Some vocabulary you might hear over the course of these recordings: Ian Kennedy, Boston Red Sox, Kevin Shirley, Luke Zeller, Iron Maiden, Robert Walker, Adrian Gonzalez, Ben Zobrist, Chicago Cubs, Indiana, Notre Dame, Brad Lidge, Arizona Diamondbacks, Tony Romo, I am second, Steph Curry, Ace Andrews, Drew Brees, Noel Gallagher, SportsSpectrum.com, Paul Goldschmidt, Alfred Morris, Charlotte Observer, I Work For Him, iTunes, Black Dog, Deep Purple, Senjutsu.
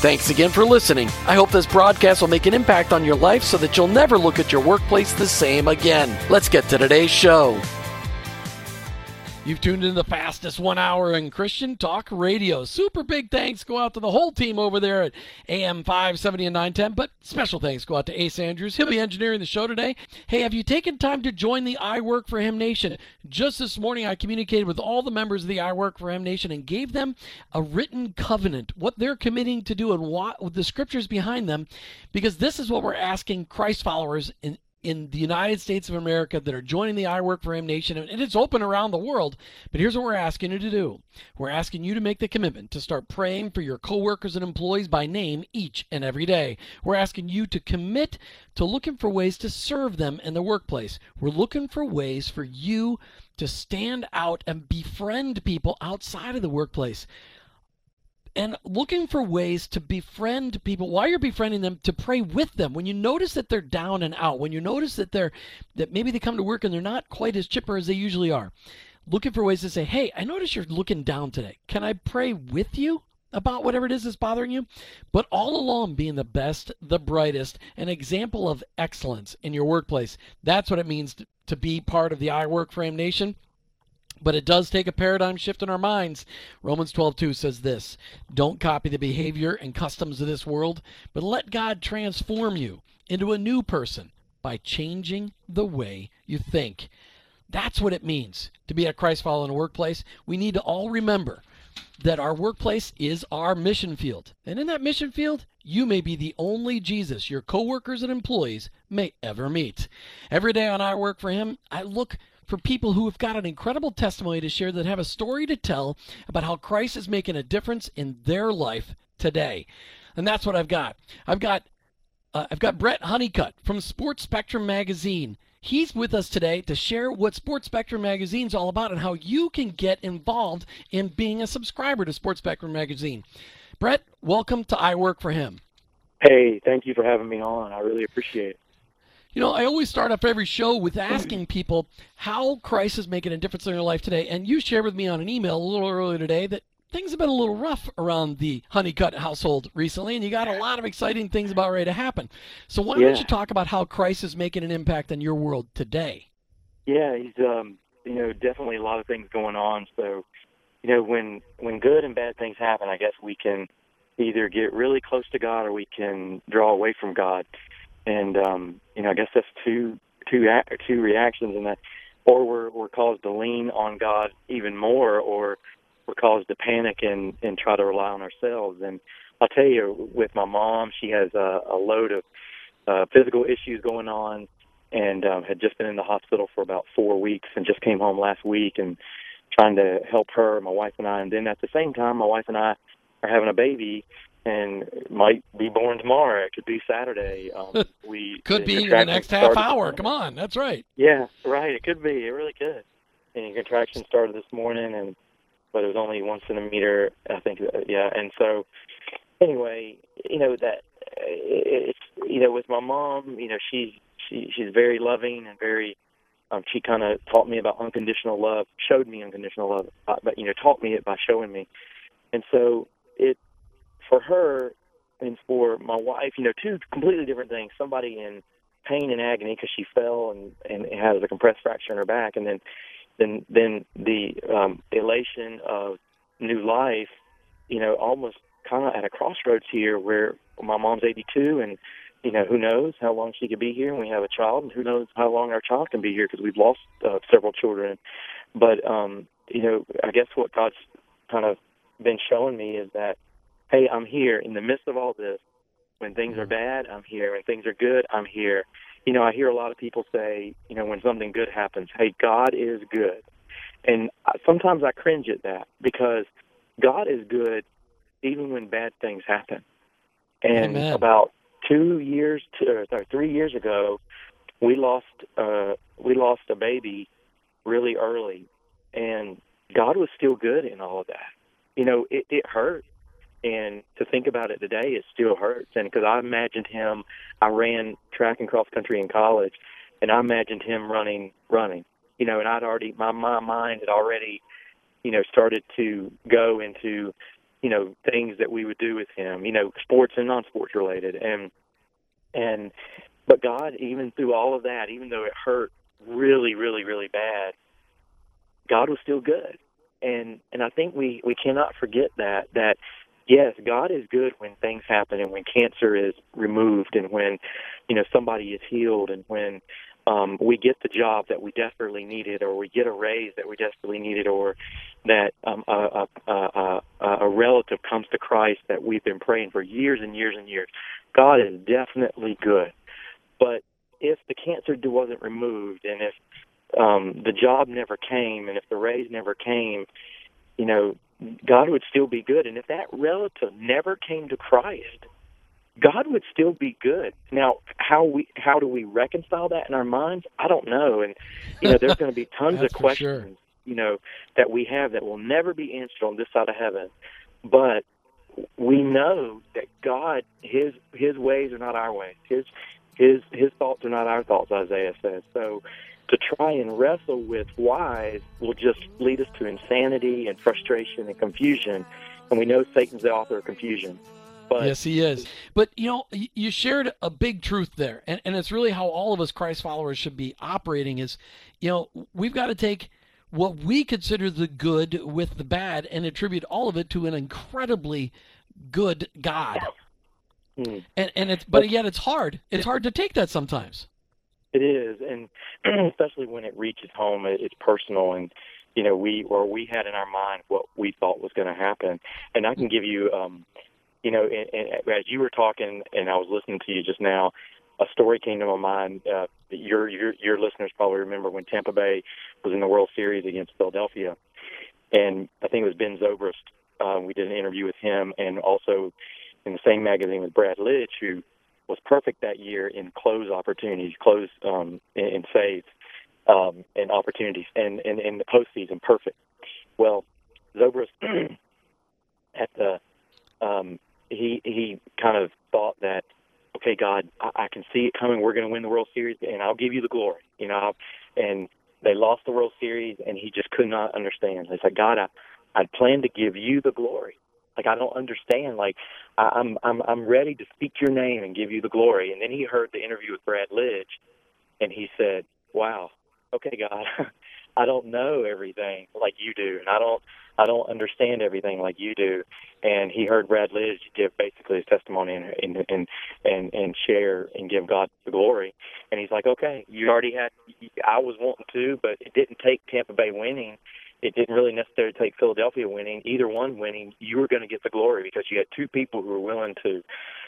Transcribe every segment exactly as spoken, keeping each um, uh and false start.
Thanks again for listening. I hope this broadcast will make an impact on your life so that you'll never look at your workplace the same again. Let's get to today's show. You've tuned in the fastest one hour in Christian Talk Radio. Super big thanks go out to the whole team over there at A M five seventy and nine ten, but special thanks go out to Ace Andrews. He'll be engineering the show today. Hey, have you taken time to join the I Work For Him Nation? Just this morning, I communicated with all the members of the I Work For Him Nation and gave them a written covenant, what they're committing to do and what the scriptures behind them, because this is what we're asking Christ followers in in the United States of America that are joining the I Work For Him Nation, and it's open around the world, but here's what we're asking you to do. We're asking you to make the commitment to start praying for your coworkers and employees by name each and every day. We're asking you to commit to looking for ways to serve them in the workplace. We're looking for ways for you to stand out and befriend people outside of the workplace. And looking for ways to befriend people, while you're befriending them, to pray with them. When you notice that they're down and out, when you notice that they're that maybe they come to work and they're not quite as chipper as they usually are, looking for ways to say, hey, I notice you're looking down today. Can I pray with you about whatever it is that's bothering you? But all along, being the best, the brightest, an example of excellence in your workplace. That's what it means to, to be part of the I Work For Him Nation. But it does take a paradigm shift in our minds. Romans twelve two says this: don't copy the behavior and customs of this world, but let God transform you into a new person by changing the way you think. That's what it means to be a Christ follower in a workplace. We need to all remember that our workplace is our mission field. And in that mission field, you may be the only Jesus your coworkers and employees may ever meet. Every day on I Work For Him, I look for people who have got an incredible testimony to share, that have a story to tell about how Christ is making a difference in their life today. And that's what I've got. I've got uh, I've got Brett Honeycutt from Sports Spectrum Magazine. He's with us today to share what Sports Spectrum Magazine is all about and how you can get involved in being a subscriber to Sports Spectrum Magazine. Brett, welcome to I Work For Him. Hey, thank you for having me on. I really appreciate it. You know, I always start off every show with asking people how Christ is making a difference in their life today. And you shared with me on an email a little earlier today that things have been a little rough around the Honeycutt household recently, and you got a lot of exciting things about ready to happen. So why yeah. don't you talk about how Christ is making an impact on your world today? Yeah, he's, um, you know, definitely a lot of things going on. So, you know, when, when good and bad things happen, I guess we can either get really close to God or we can draw away from God. And, um, you know, I guess that's two, two, two reactions in that, or we're, we're caused to lean on God even more, or we're caused to panic and, and try to rely on ourselves. And I'll tell you, with my mom, she has a, a load of uh, physical issues going on, and um, had just been in the hospital for about four weeks and just came home last week, and trying to help her, my wife and I. And then at the same time, my wife and I are having a baby, and it might be born tomorrow. It could be Saturday. Um, we could be in the next half hour. Come on, that's right. Yeah, right. It could be. It really could. And contraction started this morning, and but it was only one centimeter, I think. Yeah, and so anyway, you know that it's you know with my mom, you know she's she, she's very loving and very. Um, she kind of taught me about unconditional love, showed me unconditional love, but you know taught me it by showing me, and so it. For her and for my wife, you know, two completely different things. Somebody in pain and agony because she fell and, and has a compressed fracture in her back, and then then, then the um, elation of new life, you know, almost kind of at a crossroads here where my mom's eighty-two and you know, who knows how long she could be here, and we have a child, and who knows how long our child can be here, because we've lost uh, several children. But, um, you know, I guess what God's kind of been showing me is that, hey, I'm here in the midst of all this. When things are bad, I'm here. When things are good, I'm here. You know, I hear a lot of people say, you know, when something good happens, hey, God is good. And sometimes I cringe at that, because God is good even when bad things happen. And Amen. about two years, to, sorry, three years ago, we lost uh, we lost a baby really early, and God was still good in all of that. You know, it, it hurt, and to think about it today, it still hurts. And because I imagined him, I ran track and cross country in college, and I imagined him running, running. You know, and I'd already, my, my mind had already, you know, started to go into, you know, things that we would do with him, you know, sports and non-sports related. And, and, but God, even through all of that, even though it hurt really, really, really bad, God was still good. And, and I think we, we cannot forget that, that yes, God is good when things happen, and when cancer is removed, and when, you know, somebody is healed, and when, Um, we get the job that we desperately needed, or we get a raise that we desperately needed, or that um, a, a, a, a relative comes to Christ that we've been praying for years and years and years. God is definitely good. But if the cancer wasn't removed, and if um, the job never came, and if the raise never came, you know, God would still be good. And if that relative never came to Christ, God would still be good. Now, how we how do we reconcile that in our minds? I don't know. And, you know, there's going to be tons of questions, sure. you know, that we have that will never be answered on this side of heaven. But we know that God, his his ways are not our ways. His his his thoughts are not our thoughts, Isaiah says. So to try and wrestle with whys will just lead us to insanity and frustration and confusion. And we know Satan's the author of confusion. But. Yes, he is. But, you know, you shared a big truth there, and, and it's really how all of us Christ followers should be operating is, you know, we've got to take what we consider the good with the bad and attribute all of it to an incredibly good God. Hmm. And and it's but, but yet it's hard. It's hard to take that sometimes. It is, and especially when it reaches home, it's personal, and, you know, we or we had in our mind what we thought was going to happen. And I can give you um, – You know, and, and as you were talking, and I was listening to you just now, a story came to my mind. Uh, your, your your listeners probably remember when Tampa Bay was in the World Series against Philadelphia, and I think it was Ben Zobrist. Uh, we did an interview with him, and also in the same magazine with Brad Lidge, who was perfect that year in close opportunities, close um, and saves um, and opportunities, and in the postseason, perfect. Well, Zobrist at the um, He he kind of thought that, okay, God, I, I can see it coming. We're going to win the World Series, and I'll give you the glory, you know. And they lost the World Series, and he just could not understand. It's like, God, I I plan to give you the glory. Like, I don't understand. Like, I, I'm I'm I'm ready to speak your name and give you the glory. And then he heard the interview with Brad Lidge, and he said, wow, okay, God, I don't know everything like you do, and I don't I don't understand everything like you do. And he heard Brad Lidge give basically his testimony and and and and share and give God the glory. And he's like, okay, you already had. I was wanting to, but it didn't take Tampa Bay winning. It didn't really necessarily take Philadelphia winning. Either one winning, you were going to get the glory because you had two people who were willing to,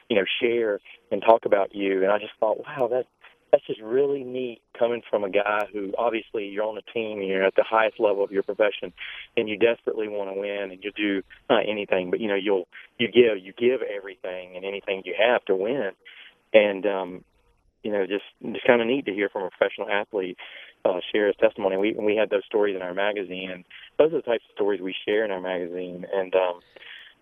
you know, share and talk about you. And I just thought, wow, that's. That's just really neat coming from a guy who obviously you're on a team and you're at the highest level of your profession and you desperately want to win and you do not anything, but, you know, you'll you give you give everything and anything you have to win. And, um, you know, just, just kind of neat to hear from a professional athlete uh, share his testimony. We, we had those stories in our magazine, and those are the types of stories we share in our magazine. And, um,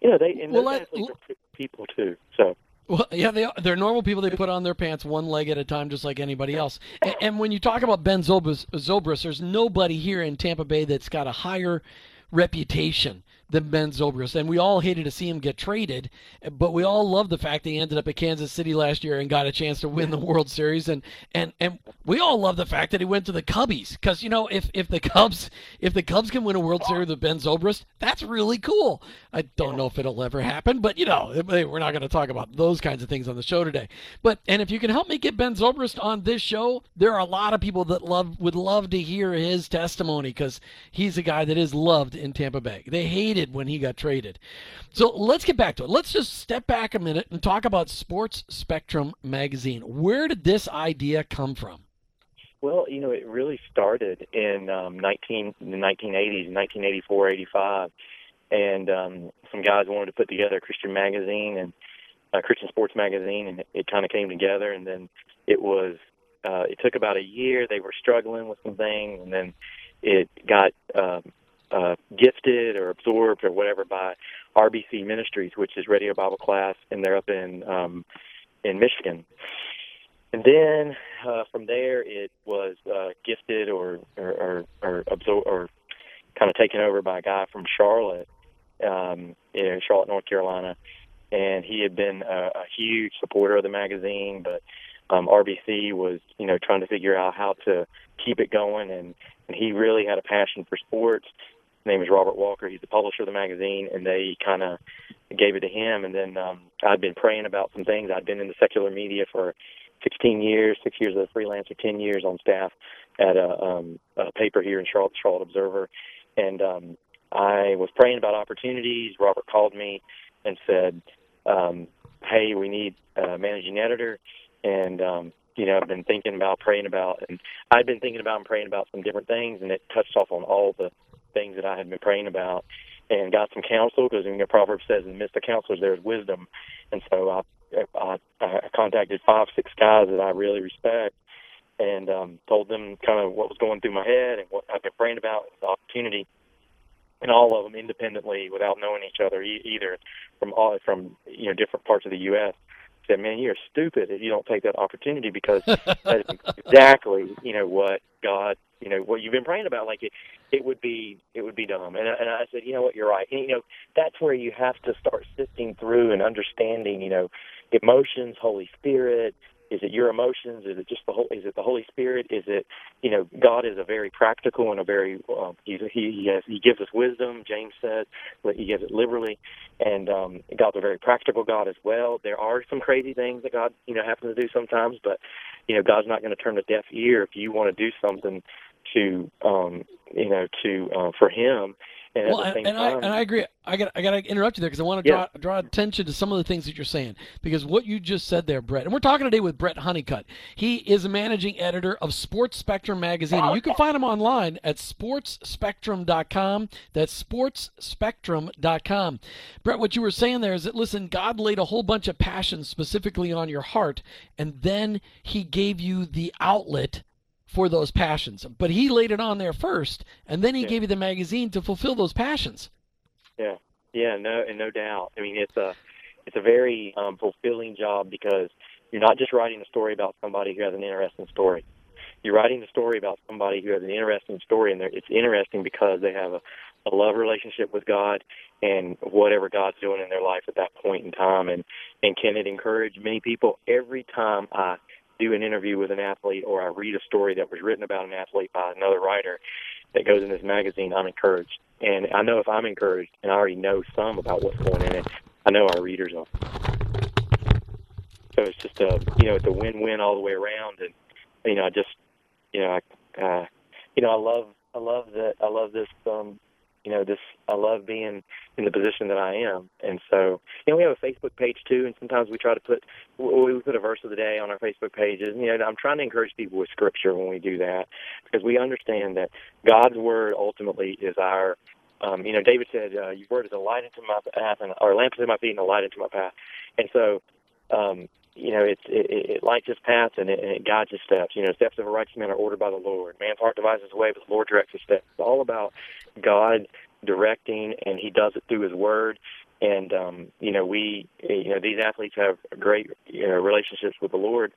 you know, they and well, those athletes I, are people too, so. Well, yeah, they, they're normal people. They put on their pants one leg at a time, just like anybody else. And, and when you talk about Ben Zobrist, Zobrist, there's nobody here in Tampa Bay that's got a higher reputation than Ben Zobrist. And we all hated to see him get traded, but we all love the fact that he ended up at Kansas City last year and got a chance to win the World Series. And and, and we all love the fact that he went to the Cubbies, because, you know, if, if the Cubs if the Cubs can win a World Series with Ben Zobrist, that's really cool. I don't know if it'll ever happen, but, you know, we're not going to talk about those kinds of things on the show today. But and if you can help me get Ben Zobrist on this show, there are a lot of people that love would love to hear his testimony, because he's a guy that is loved in Tampa Bay. They hated when he got traded. So let's get back to it. Let's just step back a minute and talk about Sports Spectrum Magazine. Where did this idea come from? Well, you know, it really started in um, nineteen, the nineteen eighties, nineteen eighty-four, eighty-five, and um, some guys wanted to put together a Christian magazine and a Christian sports magazine, and it, it kind of came together. And then it was, uh, it took about a year. They were struggling with some things, and then it got uh, uh, gifted or absorbed or whatever by R B C Ministries, which is Radio Bible Class, and they're up in um, in Michigan. And then uh, from there, it was uh, gifted or or, or, or, absor- or kind of taken over by a guy from Charlotte, um, in Charlotte, North Carolina. And he had been a, a huge supporter of the magazine, but um, R B C was, you know, trying to figure out how to keep it going. And, and he really had a passion for sports. His name is Robert Walker. He's the publisher of the magazine, and they kind of gave it to him. And then um, I'd been praying about some things. I'd been in the secular media for sixteen years, six years as a freelancer, ten years on staff at a, um, a paper here in Charlotte, Charlotte Observer. And um, I was praying about opportunities. Robert called me and said, um, hey, we need a managing editor. And, um, you know, I've been thinking about, praying about, and I'd been thinking about and praying about some different things, and it touched off on all the things that I had been praying about and got some counsel, because, you know, Proverbs says in the midst of counselors there is wisdom. And so I I, I contacted five, six guys that I really respect, and um, told them kind of what was going through my head and what I've been praying about, the opportunity, and all of them independently, without knowing each other e- either, from all from you know different parts of the U S said, "Man, you're stupid if you don't take that opportunity, because that's exactly you know what God you know what you've been praying about. Like it, it would be it would be dumb." And I, and I said, "You know what? You're right." And, you know, that's where you have to start sifting through and understanding. You know. Emotions, Holy Spirit. Is it your emotions? Is it just the whole? Is it the Holy Spirit? Is it, you know, God is a very practical and a very um, he he has, he gives us wisdom. James says that he gives it liberally, and um, God's a very practical God as well. There are some crazy things that God you know happens to do sometimes, but you know God's not going to turn a deaf ear if you want to do something to um, you know to uh, for Him. And, well, and, and, I, and I agree. I got I got to interrupt you there, because I want to draw, yeah. draw attention to some of the things that you're saying, because what you just said there, Brett, and we're talking today with Brett Honeycutt. He is a managing editor of Sports Spectrum Magazine. And you can find him online at sports spectrum dot com. That's sports spectrum dot com. Brett, what you were saying there is that, listen, God laid a whole bunch of passions specifically on your heart, and then He gave you the outlet for those passions, but He laid it on there first, and then He yeah. gave you the magazine to fulfill those passions. Yeah, yeah, no, and no doubt. I mean, it's a it's a very um, fulfilling job, because you're not just writing a story about somebody who has an interesting story. You're writing a story about somebody who has an interesting story, and it's interesting because they have a, a love relationship with God and whatever God's doing in their life at that point in time. And and can it encourage many people? Every time I do an interview with an athlete, or I read a story that was written about an athlete by another writer that goes in this magazine, I'm encouraged. And I know if I'm encouraged, and I already know some about what's going in it, I know our readers are. So it's just a, you know, it's a win-win all the way around. And, you know, I just, you know, I, uh, you know, I love, I love that, I love this, um, you know, this, I love being in the position that I am. And so, you know, we have a Facebook page too, and sometimes we try to put, we put a verse of the day on our Facebook pages. And, you know, I'm trying to encourage people with scripture when we do that, because we understand that God's word ultimately is our, um, you know, David said, uh, your word is a light into my path, and or a lamp into my feet and a light into my path. And so, um, you know, it, it, it lights his paths, and it, and it guides his steps. You know, steps of a righteous man are ordered by the Lord. Man's heart devises his way, but the Lord directs his steps. It's all about God directing, and He does it through His word. And, um, you know, we, you know, these athletes have great you know, relationships with the Lord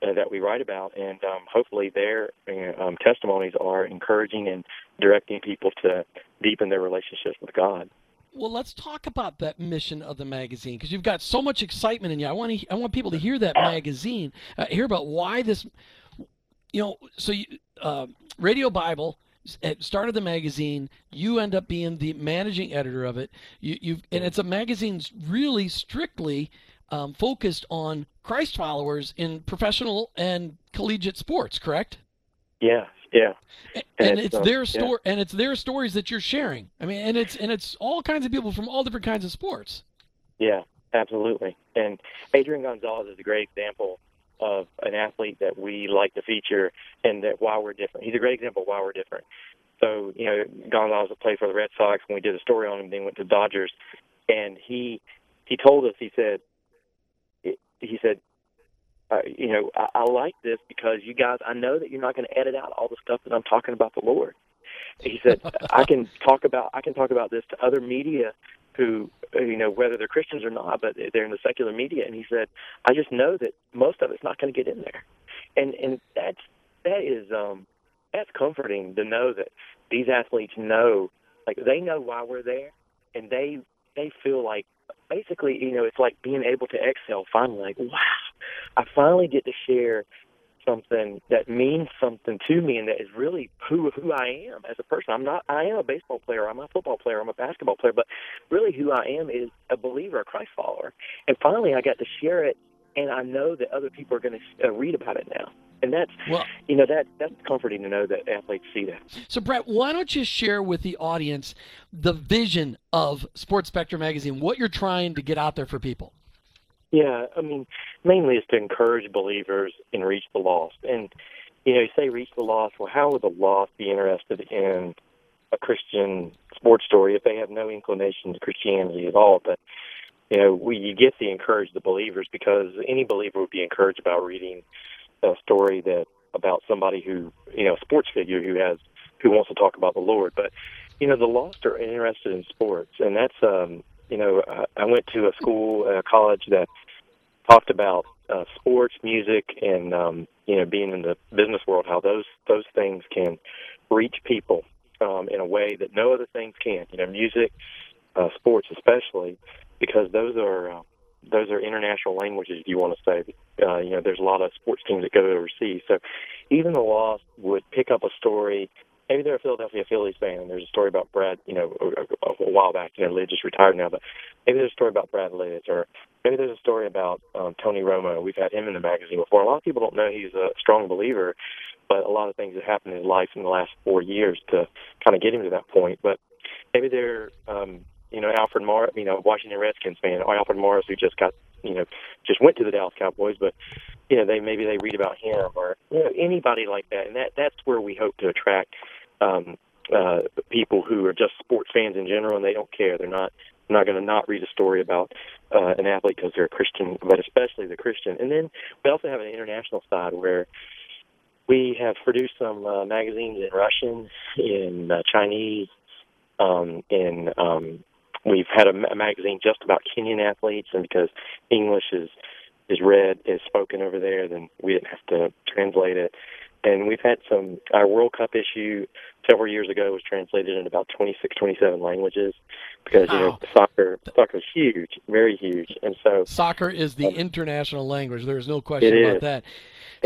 uh, that we write about. And um, hopefully their you know, um, testimonies are encouraging and directing people to deepen their relationships with God. Well, let's talk about that mission of the magazine, because you've got so much excitement in you. I want to, I want people to hear that magazine, uh, hear about why this, you know, so you, uh, Radio Bible started the magazine. You end up being the managing editor of it. You, you've, and it's a magazine really strictly um, focused on Christ followers in professional and collegiate sports, correct? Yeah. Yeah, and, and it's, it's their story, yeah. and it's their stories that you're sharing. I mean, and it's and it's all kinds of people from all different kinds of sports. Yeah, absolutely. And Adrian Gonzalez is a great example of an athlete that we like to feature, and that why we're different. He's a great example of why we're different. So you know, Gonzalez played for the Red Sox, and we did a story on him. Then went to the Dodgers, and he he told us he said he said. Uh, you know, I, I like this because you guys, I know that you're not going to edit out all the stuff that I'm talking about the Lord. He said, I can talk about I can talk about this to other media who, you know, whether they're Christians or not, but they're in the secular media. And he said, I just know that most of it's not going to get in there. And and that's that is um, that's comforting to know that these athletes know, like they know why we're there, and they they feel like. Basically, you know, it's like being able to exhale finally, like, wow, I finally get to share something that means something to me and that is really who who I am as a person. I'm not, I am a baseball player, I'm a football player, I'm a basketball player, but really who I am is a believer, a Christ follower. And finally, I got to share it, and I know that other people are going to uh, read about it now. And that's, well, you know, that that's comforting to know that athletes see that. So, Brett, why don't you share with the audience the vision of Sports Spectrum Magazine, what you're trying to get out there for people? Yeah, I mean, mainly it's to encourage believers and reach the lost. And, you know, you say reach the lost, well, how would the lost be interested in a Christian sports story if they have no inclination to Christianity at all? But, you know, we, you get to encourage the believers, because any believer would be encouraged about reading a story that about somebody who, you know, a sports figure who has who wants to talk about the Lord. But you know, the lost are interested in sports, and that's um, you know, I, I went to a school, a college that talked about uh, sports, music, and um, you know, being in the business world, how those those things can reach people um, in a way that no other things can. You know, music, uh, sports, especially, because those are. Uh, Those are international languages, if you want to say. Uh, you know, there's a lot of sports teams that go overseas. So even the lost would pick up a story. Maybe they're a Philadelphia Phillies fan, and there's a story about Brad, you know, a, a while back. You know, Lidge is retired now, but maybe there's a story about Brad Lidge, or maybe there's a story about um, Tony Romo. We've had him in the magazine before. A lot of people don't know he's a strong believer, but a lot of things have happened in his life in the last four years to kind of get him to that point. But maybe they're um, – You know, Alfred Morris, you know, Washington Redskins fan, or Alfred Morris, who just got, you know, just went to the Dallas Cowboys, but, you know, they maybe they read about him, or, you know, anybody like that. And that that's where we hope to attract um, uh, people who are just sports fans in general, and they don't care. They're not, not going to not read a story about uh, an athlete because they're a Christian, but especially the Christian. And then we also have an international side where we have produced some uh, magazines in Russian, in uh, Chinese, um, in um we've had a magazine just about Kenyan athletes, and because English is, is read, is spoken over there, then we didn't have to translate it. And we've had some, our World Cup issue several years ago was translated in about twenty-six, twenty-seven languages, because, wow. you know, soccer, soccer is huge, very huge. And so soccer is the um, international language. There is no question about is. that.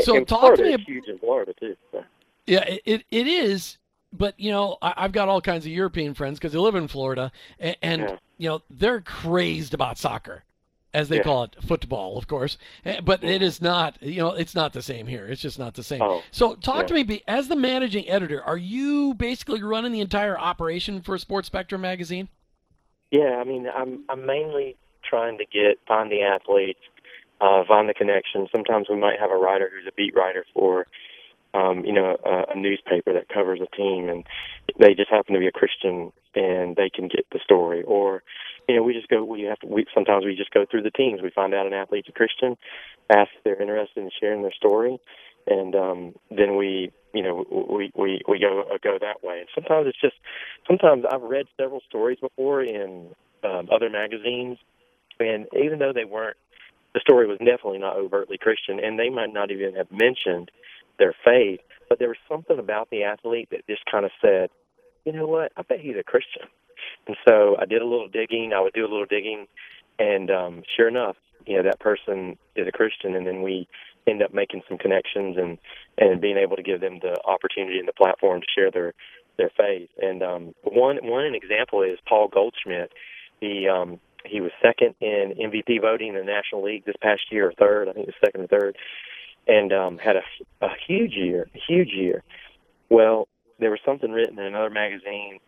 So and talk Florida to me. Is huge in Florida, too. So. Yeah, it, it, it is. But, you know, I've got all kinds of European friends because they live in Florida, and, and yeah. you know, they're crazed about soccer, as they yeah. call it, football, of course. But it is not, you know, it's not the same here. It's just not the same. Oh, so talk yeah. to me, as the managing editor, are you basically running the entire operation for Sports Spectrum Magazine? Yeah, I mean, I'm, I'm mainly trying to get, find the athletes, uh, find the connections. Sometimes we might have a writer who's a beat writer for Um, you know, a, a newspaper that covers a team, and they just happen to be a Christian, and they can get the story. Or, you know, we just go. We have to. We, sometimes we just go through the teams. We find out an athlete's a Christian, ask if they're interested in sharing their story, and um, then we, you know, we we we go go that way. And sometimes it's just. Sometimes I've read several stories before in um, other magazines, and even though they weren't, the story was definitely not overtly Christian, and they might not even have mentioned their faith, but there was something about the athlete that just kind of said, you know what, I bet he's a Christian. And so I did a little digging. I would do a little digging. And um, sure enough, you know, that person is a Christian. And then we end up making some connections and, and being able to give them the opportunity and the platform to share their, their faith. And um, one one example is Paul Goldschmidt. He, um, he was second in M V P voting in the National League this past year, or third. I think it was second or third. And um, had a, a huge year, huge year. Well, there was something written in another magazine,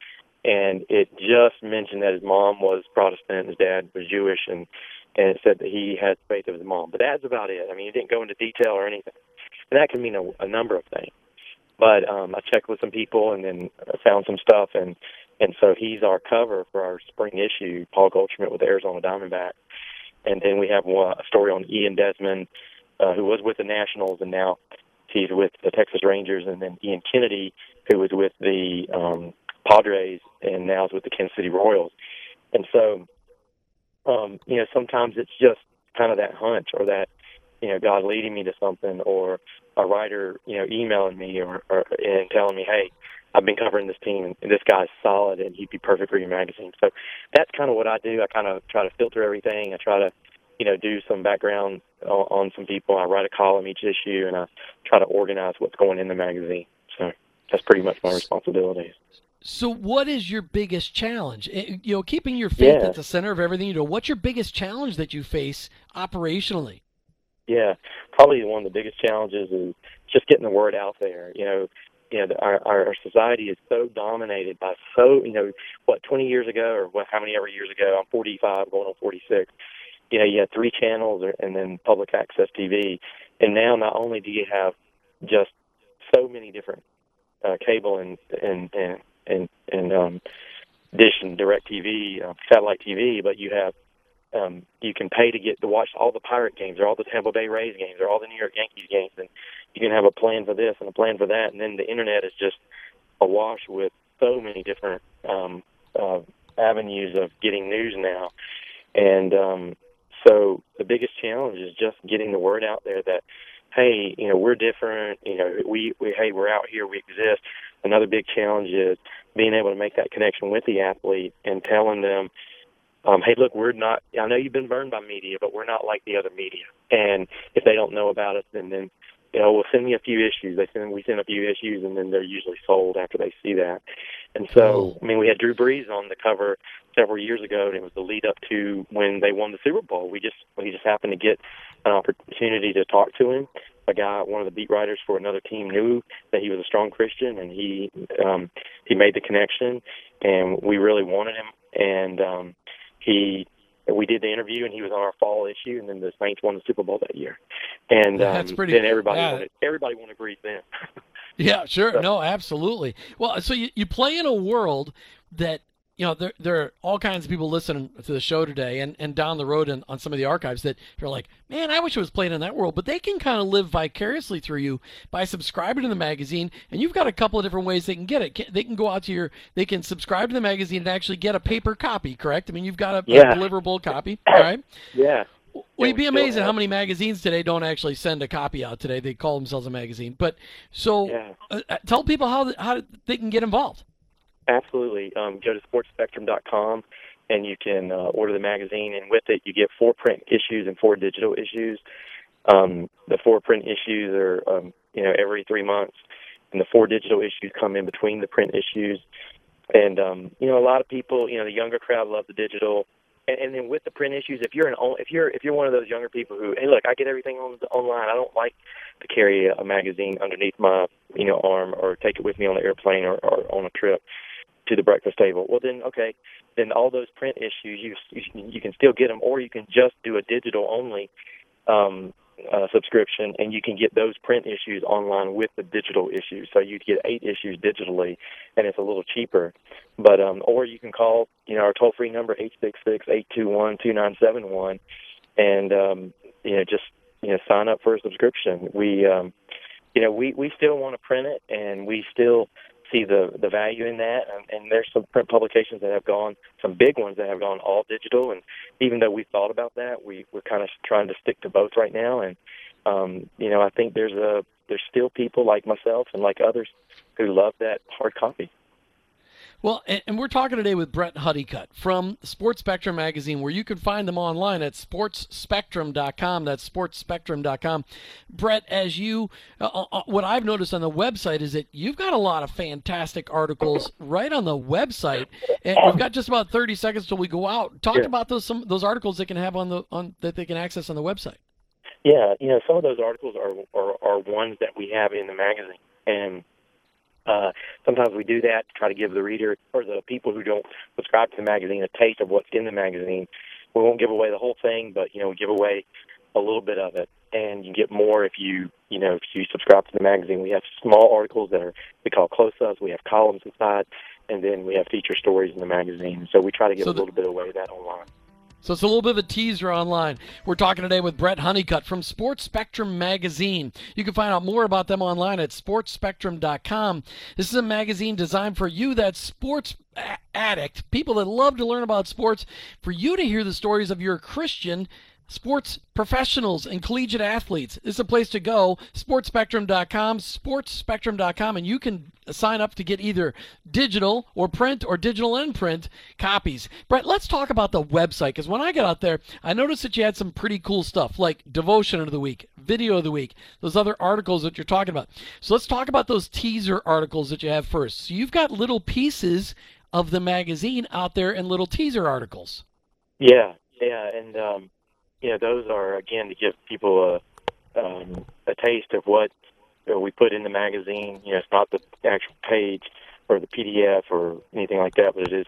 and it just mentioned that his mom was Protestant, his dad was Jewish, and, and it said that he had faith of his mom. But that's about it. I mean, it didn't go into detail or anything. And that can mean a, a number of things. But um, I checked with some people and then found some stuff, and, and so he's our cover for our spring issue, Paul Goldschmidt with the Arizona Diamondbacks. And then we have one, a story on Ian Desmond, uh, who was with the Nationals, and now he's with the Texas Rangers, and then Ian Kennedy, who was with the um, Padres and now is with the Kansas City Royals. And so, um, you know, sometimes it's just kind of that hunch or that, you know, God leading me to something, or a writer, you know, emailing me or, or and telling me, hey, I've been covering this team, and this guy's solid, and he'd be perfect for your magazine. So that's kind of what I do. I kind of try to filter everything. I try to, you know, do some background on some people. I write a column each issue, and I try to organize what's going in the magazine. So that's pretty much my responsibility. So what is your biggest challenge? You know, keeping your faith yeah. at the center of everything you do, what's your biggest challenge that you face operationally? Yeah, probably one of the biggest challenges is just getting the word out there. You know, you know, our, our society is so dominated by so, you know, what, twenty years ago or what, how many ever years ago? I'm forty-five, going on forty-six. You know, you had three channels and then public access T V. And now not only do you have just so many different uh, cable and and and, and, and um, dish and direct T V, uh, satellite T V, but you have, um, you can pay to get to watch all the Pirate games or all the Tampa Bay Rays games or all the New York Yankees games. And you can have a plan for this and a plan for that. And then the Internet is just awash with so many different um, uh, avenues of getting news now. And, um, So the biggest challenge is just getting the word out there that, hey, you know, we're different. You know, we, we hey, we're out here. We exist. Another big challenge is being able to make that connection with the athlete and telling them, um, hey, look, we're not – I know you've been burned by media, but we're not like the other media. And if they don't know about us, then, then you know, we'll send you a few issues. They send, we send a few issues, and then they're usually sold after they see that. And so, I mean, we had Drew Brees on the cover several years ago, and it was the lead up to when they won the Super Bowl. We just we just happened to get an opportunity to talk to him. A guy, one of the beat writers for another team, knew that he was a strong Christian, and he um, he made the connection, and we really wanted him. And um, he we did the interview, and he was on our fall issue, and then the Saints won the Super Bowl that year. And yeah, that's um, pretty, then everybody yeah. wanted, everybody wanted Brees then. Yeah, sure. No, absolutely. Well, so you, you play in a world that, you know, there there are all kinds of people listening to the show today and, and down the road and on some of the archives that they're like, man, I wish I was playing in that world. But they can kind of live vicariously through you by subscribing to the magazine. And you've got a couple of different ways they can get it. They can go out to your – they can subscribe to the magazine and actually get a paper copy, correct? I mean, you've got a, yeah. a deliverable copy, all right? Yeah. Well, you'd be amazed at how many magazines today don't actually send a copy out today. They call themselves a magazine. But so yeah. uh, tell people how how they can get involved. Absolutely. Um, go to sports spectrum dot com, and you can uh, order the magazine. And with it, you get four print issues and four digital issues. Um, the four print issues are um, you know every three months, and the four digital issues come in between the print issues. And um, you know a lot of people, you know the younger crowd love the digital. And, and then with the print issues, if you're an if you're if you're one of those younger people who, hey, look, I get everything on, online. I don't like to carry a magazine underneath my you know arm or take it with me on the airplane or, or on a trip to the breakfast table. Well, then okay, then all those print issues you you can still get them, or you can just do a digital only um, uh, subscription, and you can get those print issues online with the digital issues. So you'd get eight issues digitally, and it's a little cheaper. But um, or you can call you know our toll free number eight six six, eight two one, two nine seven one, and um, you know just you know sign up for a subscription. We um, you know we, we still want to print it, and we still see the, the value in that. And, and there's some print publications that have gone, some big ones that have gone all digital. And even though we thought about that, we we're kind of trying to stick to both right now. And um, you know I think there's a there's still people like myself and like others who love that hard copy. Well, and we're talking today with Brett Honeycutt from Sports Spectrum Magazine, where you can find them online at sports spectrum dot com. That's sports spectrum dot com. Brett, as you, uh, uh, what I've noticed on the website is that you've got a lot of fantastic articles right on the website, and we've got just about thirty seconds till we go out. Talk yeah. about those some those articles they can have on the on that they can access on the website. Yeah, you know, some of those articles are are, are ones that we have in the magazine, and. Uh, sometimes we do that to try to give the reader or the people who don't subscribe to the magazine a taste of what's in the magazine. We won't give away the whole thing, but, you know, we give away a little bit of it. And you get more if you, you know, if you subscribe to the magazine. We have small articles that are, we call close-ups. We have columns inside, and then we have feature stories in the magazine. So we try to give so the- a little bit away of that online. So it's a little bit of a teaser online. We're talking today with Brett Honeycutt from Sports Spectrum Magazine. You can find out more about them online at sports spectrum dot com. This is a magazine designed for you, that sports addict, people that love to learn about sports, for you to hear the stories of your Christian sports professionals and collegiate athletes. It's a place to go, sports spectrum dot com, sports spectrum dot com, and you can sign up to get either digital or print or digital and print copies. Brett, let's talk about the website, because when I got out there, I noticed that you had some pretty cool stuff like devotion of the week, video of the week, those other articles that you're talking about. So let's talk about those teaser articles that you have first. So you've got little pieces of the magazine out there and little teaser articles. Yeah, yeah, and um you know, those are, again, to give people a, um, a taste of what you know, we put in the magazine. You know, it's not the actual page or the P D F or anything like that, but it is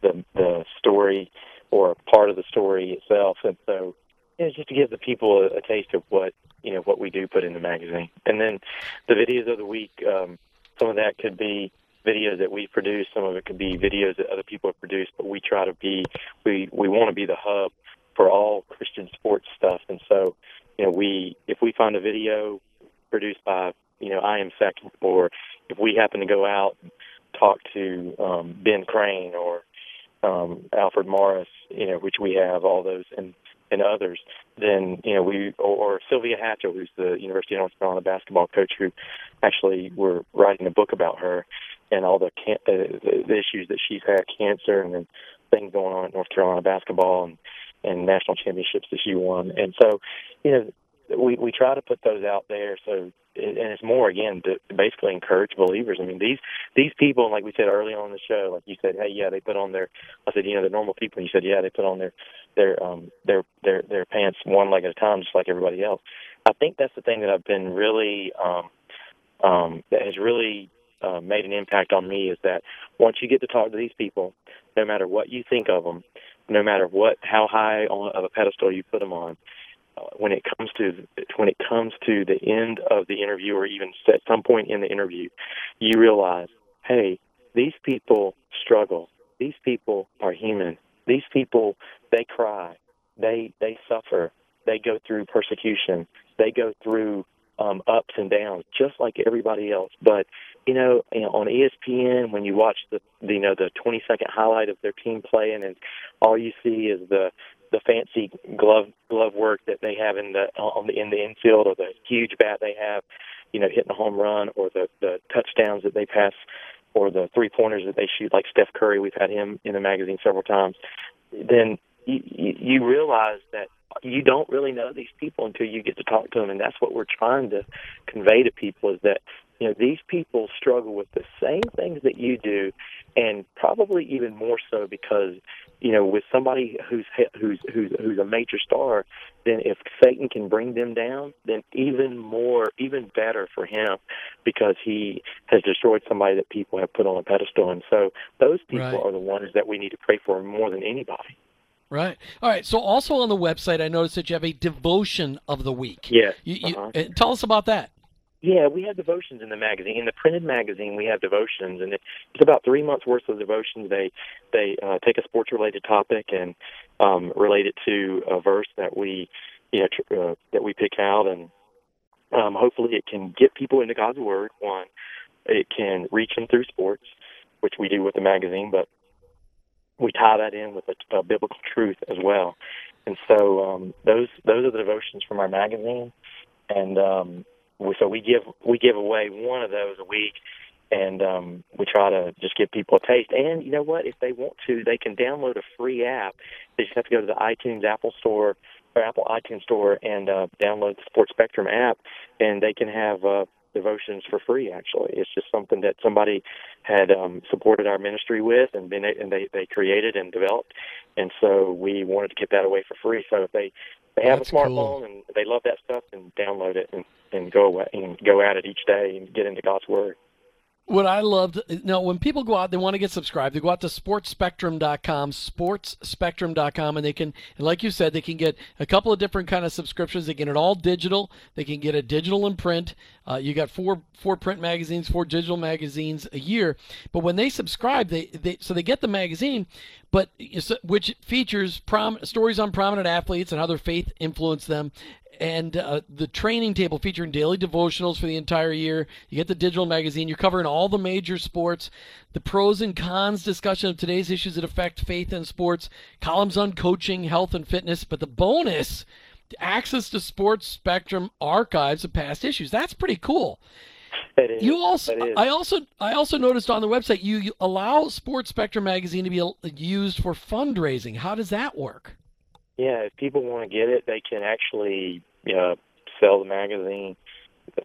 the the story or part of the story itself. And so, you know, it's just to give the people a, a taste of what, you know, what we do put in the magazine. And then the videos of the week, um, some of that could be videos that we produce. Some of it could be videos that other people have produced, but we try to be, we, we want to be the hub for all Christian sports stuff. And so, you know, we, if we find a video produced by, you know, I Am Second, or if we happen to go out and talk to um, Ben Crane or um, Alfred Morris, you know, which we have all those and, and others, then, you know, we, or, or Sylvia Hatchell, who's the University of North Carolina basketball coach, who actually we're writing a book about her and all the, can- uh, the issues that she's had, cancer and then things going on at North Carolina basketball and, and national championships that she won. And so, you know, we, we try to put those out there. So, and it's more, again, to basically encourage believers. I mean, these, these people, like we said early on in the show, like you said, hey, yeah, they put on their, I said, you know, the normal people, and you said, yeah, they put on their, their, um, their, their, their pants one leg at a time, just like everybody else. I think that's the thing that I've been really, um, um, that has really uh, made an impact on me, is that once you get to talk to these people, no matter what you think of them, no matter what, how high on, of a pedestal you put them on, uh, when it comes to when it comes to the end of the interview, or even at some point in the interview, you realize, hey, these people struggle. These people are human. These people, they cry. They they suffer. They go through persecution. They go through um, ups and downs, just like everybody else. But you know, you know, on E S P N, when you watch the, the you know the twenty second highlight of their team playing, and all you see is the the fancy glove glove work that they have in the on the in the infield, or the huge bat they have, you know, hitting a home run, or the the touchdowns that they pass, or the three pointers that they shoot, like Steph Curry. We've had him in the magazine several times. Then you, you realize that you don't really know these people until you get to talk to them, and that's what we're trying to convey to people, is that, you know, these people struggle with the same things that you do, and probably even more so, because, you know, with somebody who's who's who's, who's a major star, then if Satan can bring them down, then even more, even better for him, because he has destroyed somebody that people have put on a pedestal. And so those people right. are the ones that we need to pray for more than anybody. Right. All right. So also on the website, I noticed that you have a devotion of the week. Yeah. You, you, uh-huh. Tell us about that. Yeah, we have devotions in the magazine. In the printed magazine, we have devotions, and it's about three months' worth of devotions. They they uh, take a sports-related topic and um, relate it to a verse that we, you know, tr- uh, that we pick out, and um, hopefully it can get people into God's Word. One, it can reach them through sports, which we do with the magazine, but we tie that in with a, a biblical truth as well. And so um, those those are the devotions from our magazine, and um, so we give we give away one of those a week, And um, we try to just give people a taste. And you know what? If they want to, they can download a free app. They just have to go to the iTunes Apple Store or Apple iTunes Store and uh, download the Sports Spectrum app, and they can have uh, devotions for free. Actually, it's just something that somebody had um, supported our ministry with, and been and they, they created and developed. And so we wanted to get that away for free. So if they They have That's a smartphone, cool. and they love that stuff, and download it and, and go away and go at it each day and get into God's Word. What I loved, you know, when people go out, they want to get subscribed. They go out to sports spectrum dot com, sports spectrum dot com, and they can, and like you said, they can get a couple of different kind of subscriptions. They get it all digital. They can get it digital and print. Uh, you got four four print magazines, four digital magazines a year. But when they subscribe, they, they so they get the magazine, but which features prom, stories on prominent athletes and how their faith influenced them. And uh, the training table featuring daily devotionals for the entire year. You get the digital magazine. You're covering all the major sports, the pros and cons discussion of today's issues that affect faith and sports, columns on coaching, health, and fitness. But the bonus, access to Sports Spectrum archives of past issues. That's pretty cool. It is. You also, it is. I also, I also noticed on the website you, you allow Sports Spectrum magazine to be used for fundraising. How does that work? Yeah, if people want to get it, they can actually uh, sell the magazine.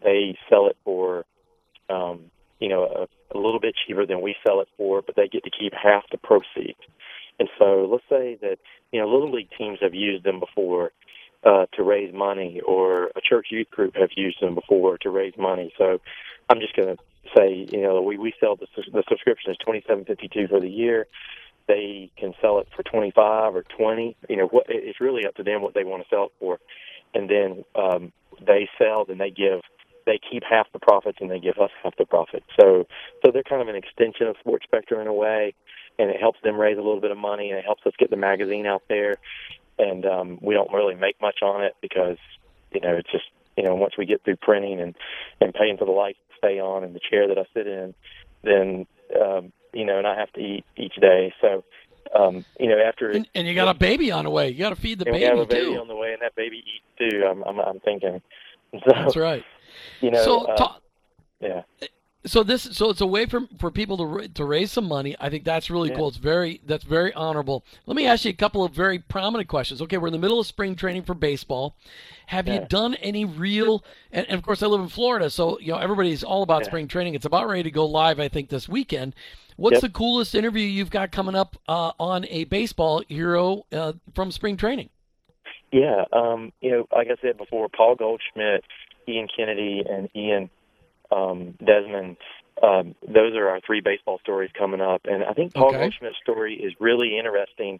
They sell it for, um, you know, a, a little bit cheaper than we sell it for, but they get to keep half the proceeds. And so let's say that, you know, Little League teams have used them before uh, to raise money, or a church youth group have used them before to raise money. So I'm just going to say, you know, we, we sell the, the subscription is twenty-seven fifty-two for the year. They can sell it for twenty-five or twenty. You know, what, it's really up to them what they want to sell it for. And then um, they sell, and they give, they keep half the profits, and they give us half the profit. So, so they're kind of an extension of Sports Spectrum in a way, and it helps them raise a little bit of money, and it helps us get the magazine out there. And um, we don't really make much on it because, you know, it's just, you know, once we get through printing and, and paying for the lights to stay on and the chair that I sit in, then. Um, You know, and I have to eat each day. So, um, you know, after it, and, and you got a baby on the way, you got to feed the and baby. We have a baby too. on the way, and that baby eats too. I'm, I'm, I'm thinking. So, that's right. You know, so uh, ta- yeah. So this, so it's a way for for people to to raise some money. I think that's really yeah. cool. It's very that's very honorable. Let me ask you a couple of very prominent questions. Okay, we're in the middle of spring training for baseball. Have yeah. you done any real? And, and of course, I live in Florida, so you know everybody's all about yeah. spring training. It's about ready to go live, I think, this weekend. What's yep. the coolest interview you've got coming up uh, on a baseball hero uh, from spring training? Yeah, um, you know, like I said before, Paul Goldschmidt, Ian Kennedy, and Ian um, Desmond, um, those are our three baseball stories coming up. And I think Paul okay. Goldschmidt's story is really interesting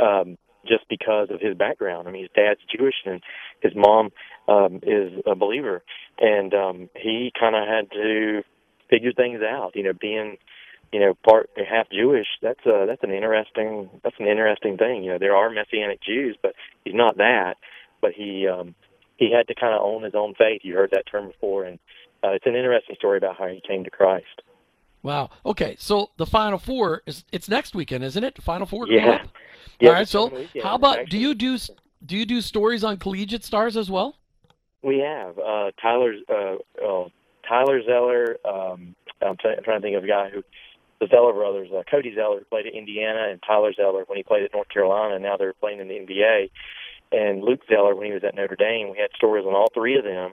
um, just because of his background. I mean, his dad's Jewish and his mom um, is a believer. And um, he kind of had to figure things out, you know, being – you know, part half Jewish. That's a, that's an interesting that's an interesting thing. You know, there are Messianic Jews, but he's not that. But he um, he had to kind of own his own faith. You heard that term before, and uh, it's an interesting story about how he came to Christ. Wow. Okay. So the Final Four is it's next weekend, isn't it? The Final Four. Yeah. yeah All right. So weekend, how about actually, do you do do you do stories on collegiate stars as well? We have uh, Tyler uh, oh, Tyler Zeller. Um, I'm, t- I'm trying to think of a guy who. The Zeller brothers, uh, Cody Zeller, who played at Indiana, and Tyler Zeller when he played at North Carolina, and now they're playing in the N B A, and Luke Zeller when he was at Notre Dame. We had stories on all three of them,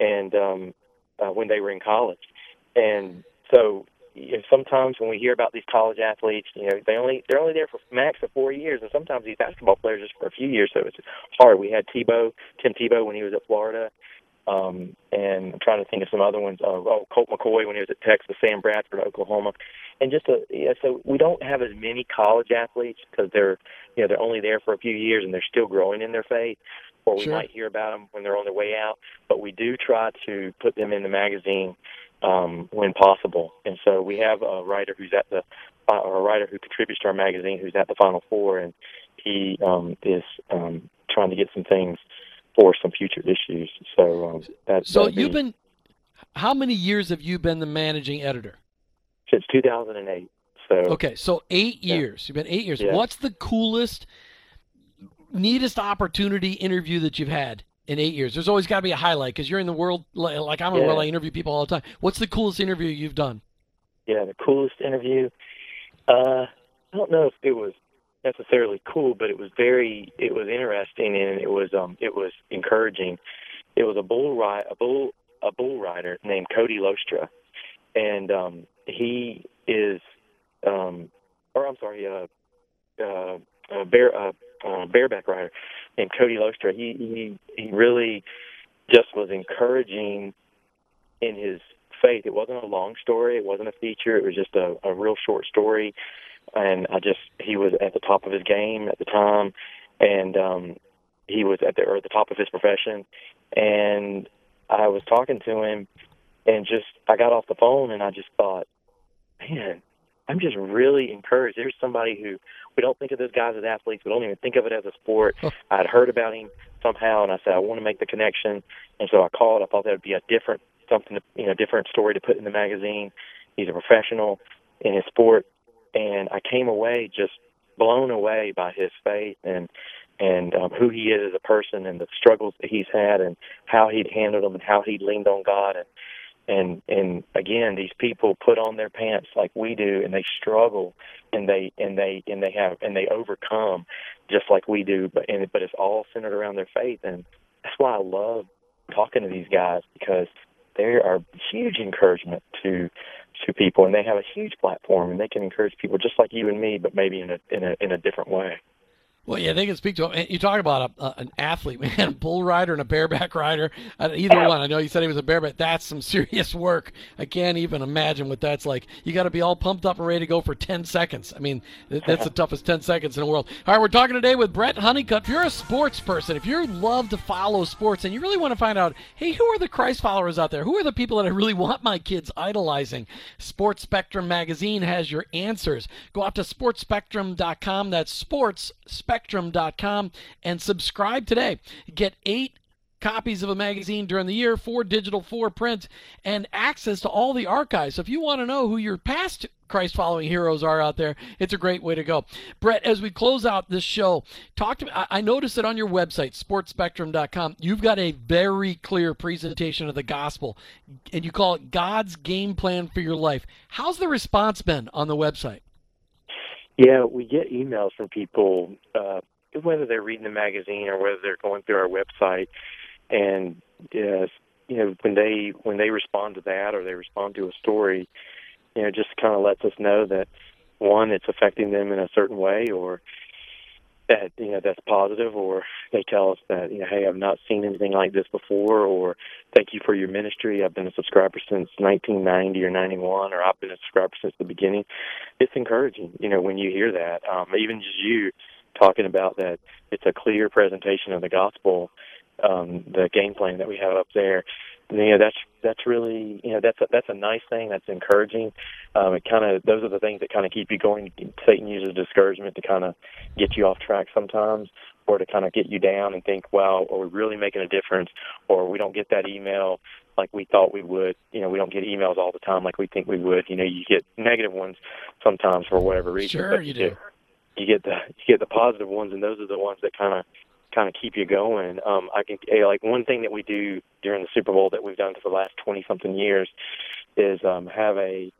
and um, uh, when they were in college. And so you know, sometimes when we hear about these college athletes, you know, they only they're only there for max of four years, and sometimes these basketball players just for a few years, so it's hard. We had Tebow, Tim Tebow when he was at Florida. Um, and I'm trying to think of some other ones. Uh, oh, Colt McCoy when he was at Texas, Sam Bradford, Oklahoma, and just a, yeah, so we don't have as many college athletes because they're you know they're only there for a few years and they're still growing in their faith. Or we sure. might hear about them when they're on their way out, but we do try to put them in the magazine um, when possible. And so we have a writer who's at the uh, or a writer who contributes to our magazine who's at the Final Four, and he um, is um, trying to get some things for some future issues. So um, that, So be, you've been, how many years have you been the managing editor? Since two thousand eight. So Okay, so eight yeah. years. You've been eight years. Yeah. What's the coolest, neatest opportunity interview that you've had in eight years? There's always got to be a highlight because you're in the world, like I'm in the yeah. world, I interview people all the time. What's the coolest interview you've done? yeah, the coolest interview. Uh, I don't know if it was necessarily cool, but it was very, it was interesting, and it was, um, it was encouraging. It was a bull ride, a bull, a bull rider named Cody Lostroh, and um, he is, um, or I'm sorry, uh, uh, a bear, uh, uh, bareback rider named Cody Lostroh. He, he, he really just was encouraging in his faith. It wasn't a long story. It wasn't a feature. It was just a, a real short story. And I just, he was at the top of his game at the time, and um, he was at the, or at the top of his profession. And I was talking to him, and just, I got off the phone, and I just thought, man, I'm just really encouraged. There's somebody who, we don't think of those guys as athletes. We don't even think of it as a sport. I'd heard about him somehow, and I said, I want to make the connection. And so I called. I thought that would be a different, something, to, you know, different story to put in the magazine. He's a professional in his sport. And I came away just blown away by his faith and and um, who he is as a person and the struggles that he's had and how he'd handled them and how he leaned on God. And, and and again, these people put on their pants like we do, and they struggle, and they and they and they have and they overcome just like we do. But and, but it's all centered around their faith, and that's why I love talking to these guys, because they are huge encouragement to. to people, and they have a huge platform, and they can encourage people just like you and me, but maybe in a in a, in a different way. Well, yeah, they can speak to them. You talk about a, a, an athlete, man, a bull rider and a bareback rider, either one. I know you said he was a bareback. That's some serious work. I can't even imagine what that's like. You got to be all pumped up and ready to go for ten seconds. I mean, that's the toughest ten seconds in the world. All right, we're talking today with Brett Honeycutt. If you're a sports person, if you love to follow sports and you really want to find out, hey, who are the Christ followers out there? Who are the people that I really want my kids idolizing? Sports Spectrum Magazine has your answers. Go out to sports spectrum dot com. That's sports spectrum. spectrum dot com and subscribe today. Get eight copies of a magazine during the year, four digital, four print, and access to all the archives. So if you want to know who your past Christ following heroes are out there, it's a great way to go. Brett, as we close out this show, talk to me. I noticed that on your website, sports spectrum dot com, you've got a very clear presentation of the gospel, and you call it God's game plan for your life. How's the response been on the website? Yeah, we get emails from people, uh, whether they're reading the magazine or whether they're going through our website, and uh, you know, when they when they respond to that or they respond to a story, you know, just kind of lets us know that, one, it's affecting them in a certain way, or that, you know, that's positive, or they tell us that, you know, hey, I've not seen anything like this before, or thank you for your ministry. I've been a subscriber since nineteen ninety or ninety-one, or I've been a subscriber since the beginning. It's encouraging, you know, when you hear that. Um, even just you talking about that, it's a clear presentation of the gospel, um, the game plan that we have up there. And, you know, that's that's really, you know, that's a, that's a nice thing. That's encouraging. Um, it kind of, those are the things that kind of keep you going. Satan uses discouragement to kind of get you off track sometimes, or to kind of get you down and think, wow, are we really making a difference? Or we don't get that email like we thought we would. You know, we don't get emails all the time like we think we would. You know, you get negative ones sometimes for whatever reason. Sure, you do. You get the you get the positive ones, and those are the ones that kind of. kind of keep you going. Um, I can like one thing that we do during the Super Bowl that we've done for the last twenty something years is um, have a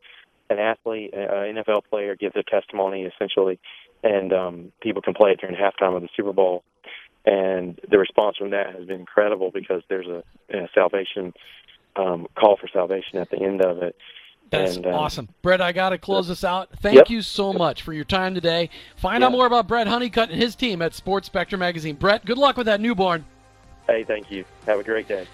an athlete, an N F L player, give their testimony essentially, and um, people can play it during halftime of the Super Bowl. And the response from that has been incredible, because there's a, a salvation um, call for salvation at the end of it. That's and, uh, awesome. Brett, I got to close this out. Thank yep. you so much for your time today. Find yep. out more about Brett Honeycutt and his team at Sports Spectrum Magazine. Brett, good luck with that newborn. Hey, thank you. Have a great day.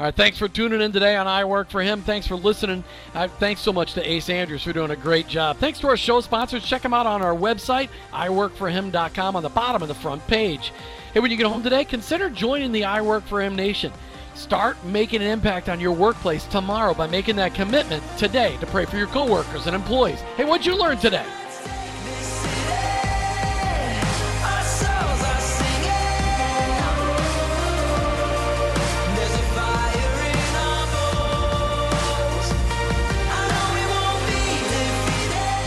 All right, thanks for tuning in today on I Work For Him. Thanks for listening. Uh, thanks so much to Ace Andrews for doing a great job. Thanks to our show sponsors. Check them out on our website, i work for him dot com, on the bottom of the front page. Hey, when you get home today, consider joining the I Work For Him Nation. Start making an impact on your workplace tomorrow by making that commitment today to pray for your coworkers and employees. Hey, what'd you learn today?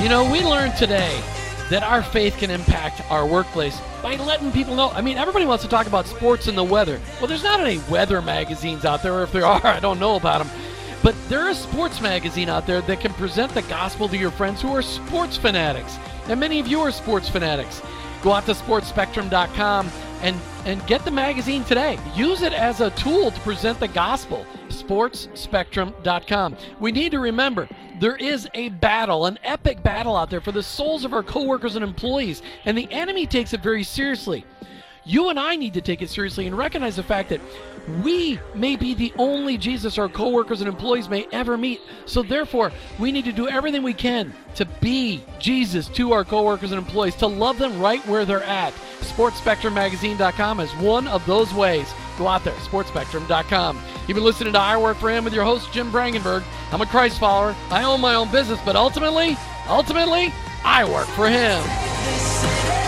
You know, we learned today that our faith can impact our workplace by letting people know. I mean, everybody wants to talk about sports and the weather. Well, there's not any weather magazines out there, or if there are, I don't know about them. But there is a sports magazine out there that can present the gospel to your friends who are sports fanatics. And many of you are sports fanatics. Go out to sports spectrum dot com and, and get the magazine today. Use it as a tool to present the gospel. sports spectrum dot com. We need to remember there is a battle, an epic battle out there for the souls of our coworkers and employees, and the enemy takes it very seriously. You and I need to take it seriously and recognize the fact that we may be the only Jesus our coworkers and employees may ever meet. So therefore, we need to do everything we can to be Jesus to our coworkers and employees, to love them right where they're at. sports spectrum magazine dot com is one of those ways. Go out there, sports spectrum dot com. You've been listening to I Work For Him with your host, Jim Brangenberg. I'm a Christ follower. I own my own business, but ultimately, ultimately, I work for Him.